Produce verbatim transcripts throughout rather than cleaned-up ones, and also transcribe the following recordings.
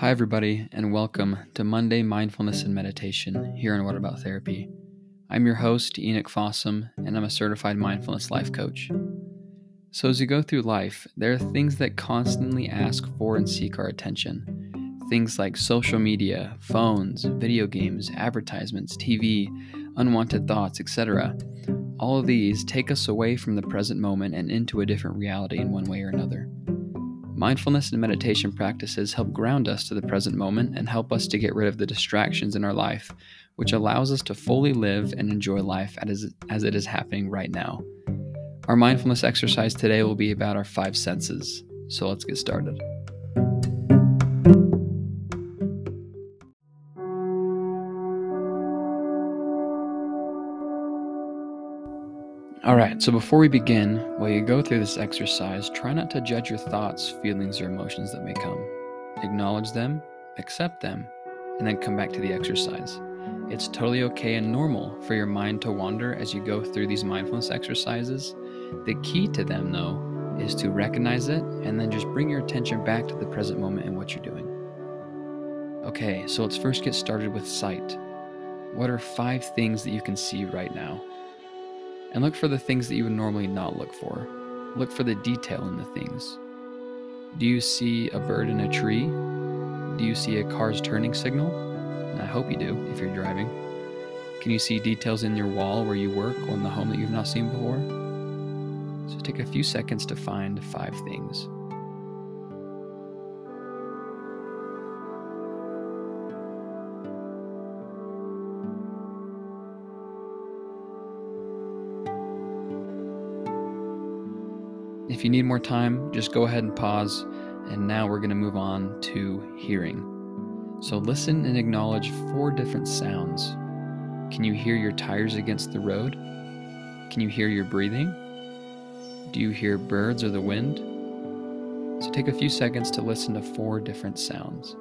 Hi everybody, and welcome to Monday Mindfulness and Meditation here on What About Therapy. I'm your host, Enoch Fossum, and I'm a certified mindfulness life coach. So as you go through life, there are things that constantly ask for and seek our attention. Things like social media, phones, video games, advertisements, T V, unwanted thoughts, et cetera. All of these take us away from the present moment and into a different reality in one way or another. Mindfulness and meditation practices help ground us to the present moment and help us to get rid of the distractions in our life, which allows us to fully live and enjoy life as, as it is happening right now. Our mindfulness exercise today will be about our five senses, so let's get started. Alright, so before we begin, while you go through this exercise, try not to judge your thoughts, feelings, or emotions that may come. Acknowledge them, accept them, and then come back to the exercise. It's totally okay and normal for your mind to wander as you go through these mindfulness exercises. The key to them, though, is to recognize it and then just bring your attention back to the present moment and what you're doing. Okay, so let's first get started with sight. What are five things that you can see right now? And look for the things that you would normally not look for. Look for the detail in the things. Do you see a bird in a tree? Do you see a car's turning signal? And I hope you do, if you're driving. Can you see details in your wall where you work or in the home that you've not seen before? So take a few seconds to find five things. If you need more time, just go ahead and pause, and now we're going to move on to hearing. So listen and acknowledge four different sounds. Can you hear your tires against the road? Can you hear your breathing? Do you hear birds or the wind? So take a few seconds to listen to four different sounds.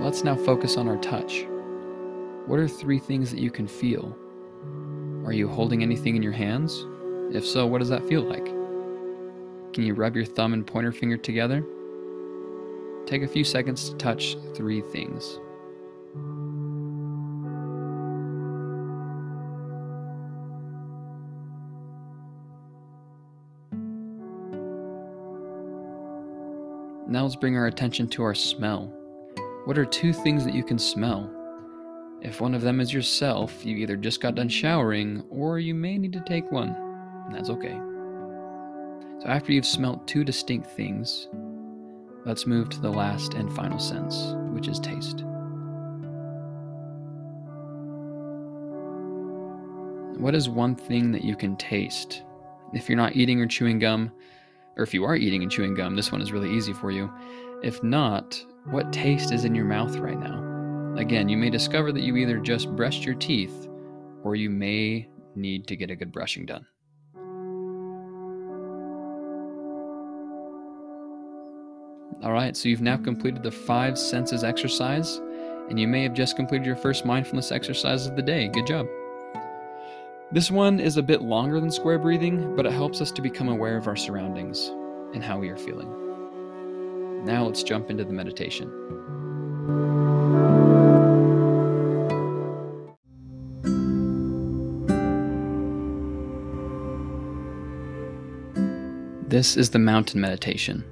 Let's now focus on our touch. What are three things that you can feel? Are you holding anything in your hands? If so, what does that feel like? Can you rub your thumb and pointer finger together? Take a few seconds to touch three things. Now let's bring our attention to our smell. What are two things that you can smell? If one of them is yourself, you either just got done showering or you may need to take one. That's okay. So after you've smelled two distinct things, let's move to the last and final sense, which is taste. What is one thing that you can taste? If you're not eating or chewing gum, or if you are eating and chewing gum, this one is really easy for you. If not, what taste is in your mouth right now? Again, you may discover that you either just brushed your teeth or you may need to get a good brushing done. All right, so you've now completed the five senses exercise, and you may have just completed your first mindfulness exercise of the day. Good job. This one is a bit longer than square breathing, but it helps us to become aware of our surroundings and how we are feeling. Now let's jump into the meditation. This is the mountain meditation.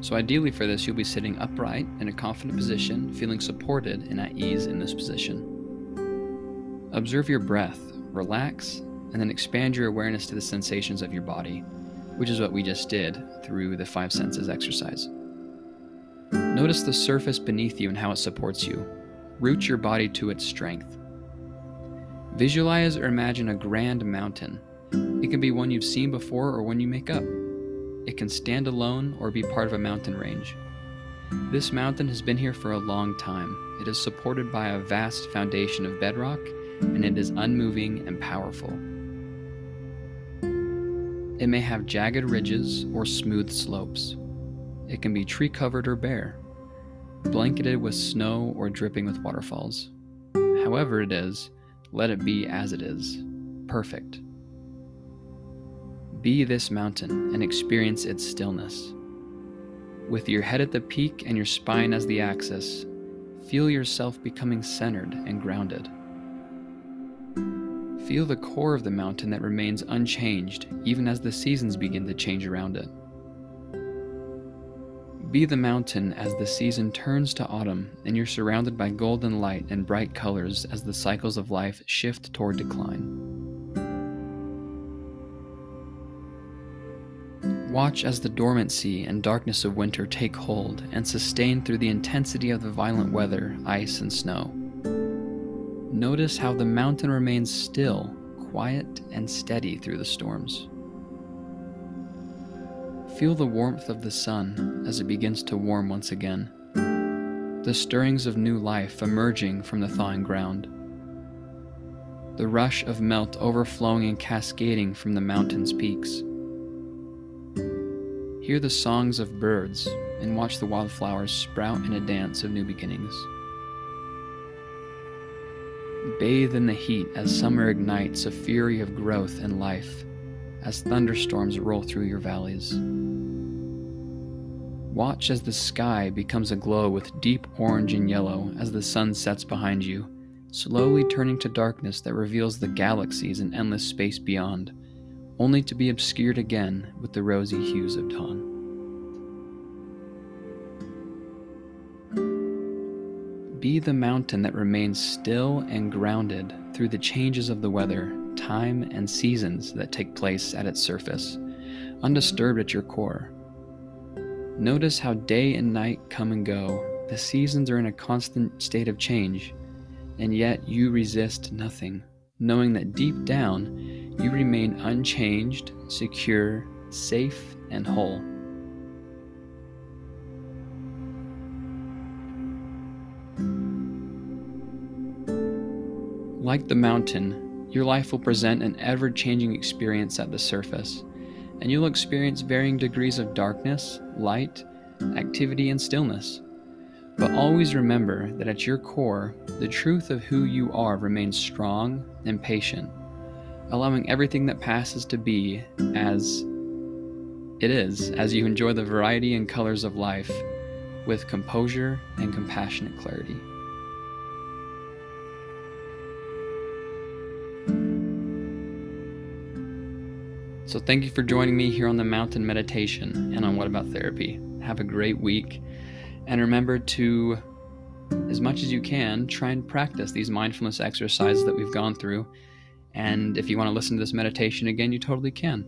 So ideally for this, you'll be sitting upright in a confident position, feeling supported and at ease in this position. Observe your breath, relax, and then expand your awareness to the sensations of your body, which is what we just did through the five senses exercise. Notice the surface beneath you and how it supports you. Root your body to its strength. Visualize or imagine a grand mountain. It can be one you've seen before or one you make up. It can stand alone or be part of a mountain range. This mountain has been here for a long time. It is supported by a vast foundation of bedrock, and it is unmoving and powerful. It may have jagged ridges or smooth slopes. It can be tree-covered or bare, blanketed with snow or dripping with waterfalls. However it is, let it be as it is, perfect. Be this mountain and experience its stillness. With your head at the peak and your spine as the axis, feel yourself becoming centered and grounded. Feel the core of the mountain that remains unchanged even as the seasons begin to change around it. Be the mountain as the season turns to autumn and you're surrounded by golden light and bright colors as the cycles of life shift toward decline. Watch as the dormancy and darkness of winter take hold and sustain through the intensity of the violent weather, ice, and snow. Notice how the mountain remains still, quiet, and steady through the storms. Feel the warmth of the sun as it begins to warm once again, the stirrings of new life emerging from the thawing ground, the rush of melt overflowing and cascading from the mountain's peaks. Hear the songs of birds and watch the wildflowers sprout in a dance of new beginnings. Bathe in the heat as summer ignites a fury of growth and life, as thunderstorms roll through your valleys. Watch as the sky becomes aglow with deep orange and yellow as the sun sets behind you, slowly turning to darkness that reveals the galaxies and endless space beyond, only to be obscured again with the rosy hues of dawn. Be the mountain that remains still and grounded through the changes of the weather, time, and seasons that take place at its surface, undisturbed at your core. Notice how day and night come and go, the seasons are in a constant state of change, and yet you resist nothing, knowing that deep down you remain unchanged, secure, safe, and whole. Like the mountain, your life will present an ever-changing experience at the surface, and you'll experience varying degrees of darkness, light, activity, and stillness. But always remember that at your core, the truth of who you are remains strong and patient, allowing everything that passes to be as it is, as you enjoy the variety and colors of life with composure and compassionate clarity. So thank you for joining me here on the Mountain Meditation and on What About Therapy. Have a great week. And remember to, as much as you can, try and practice these mindfulness exercises that we've gone through. And if you want to listen to this meditation again, you totally can.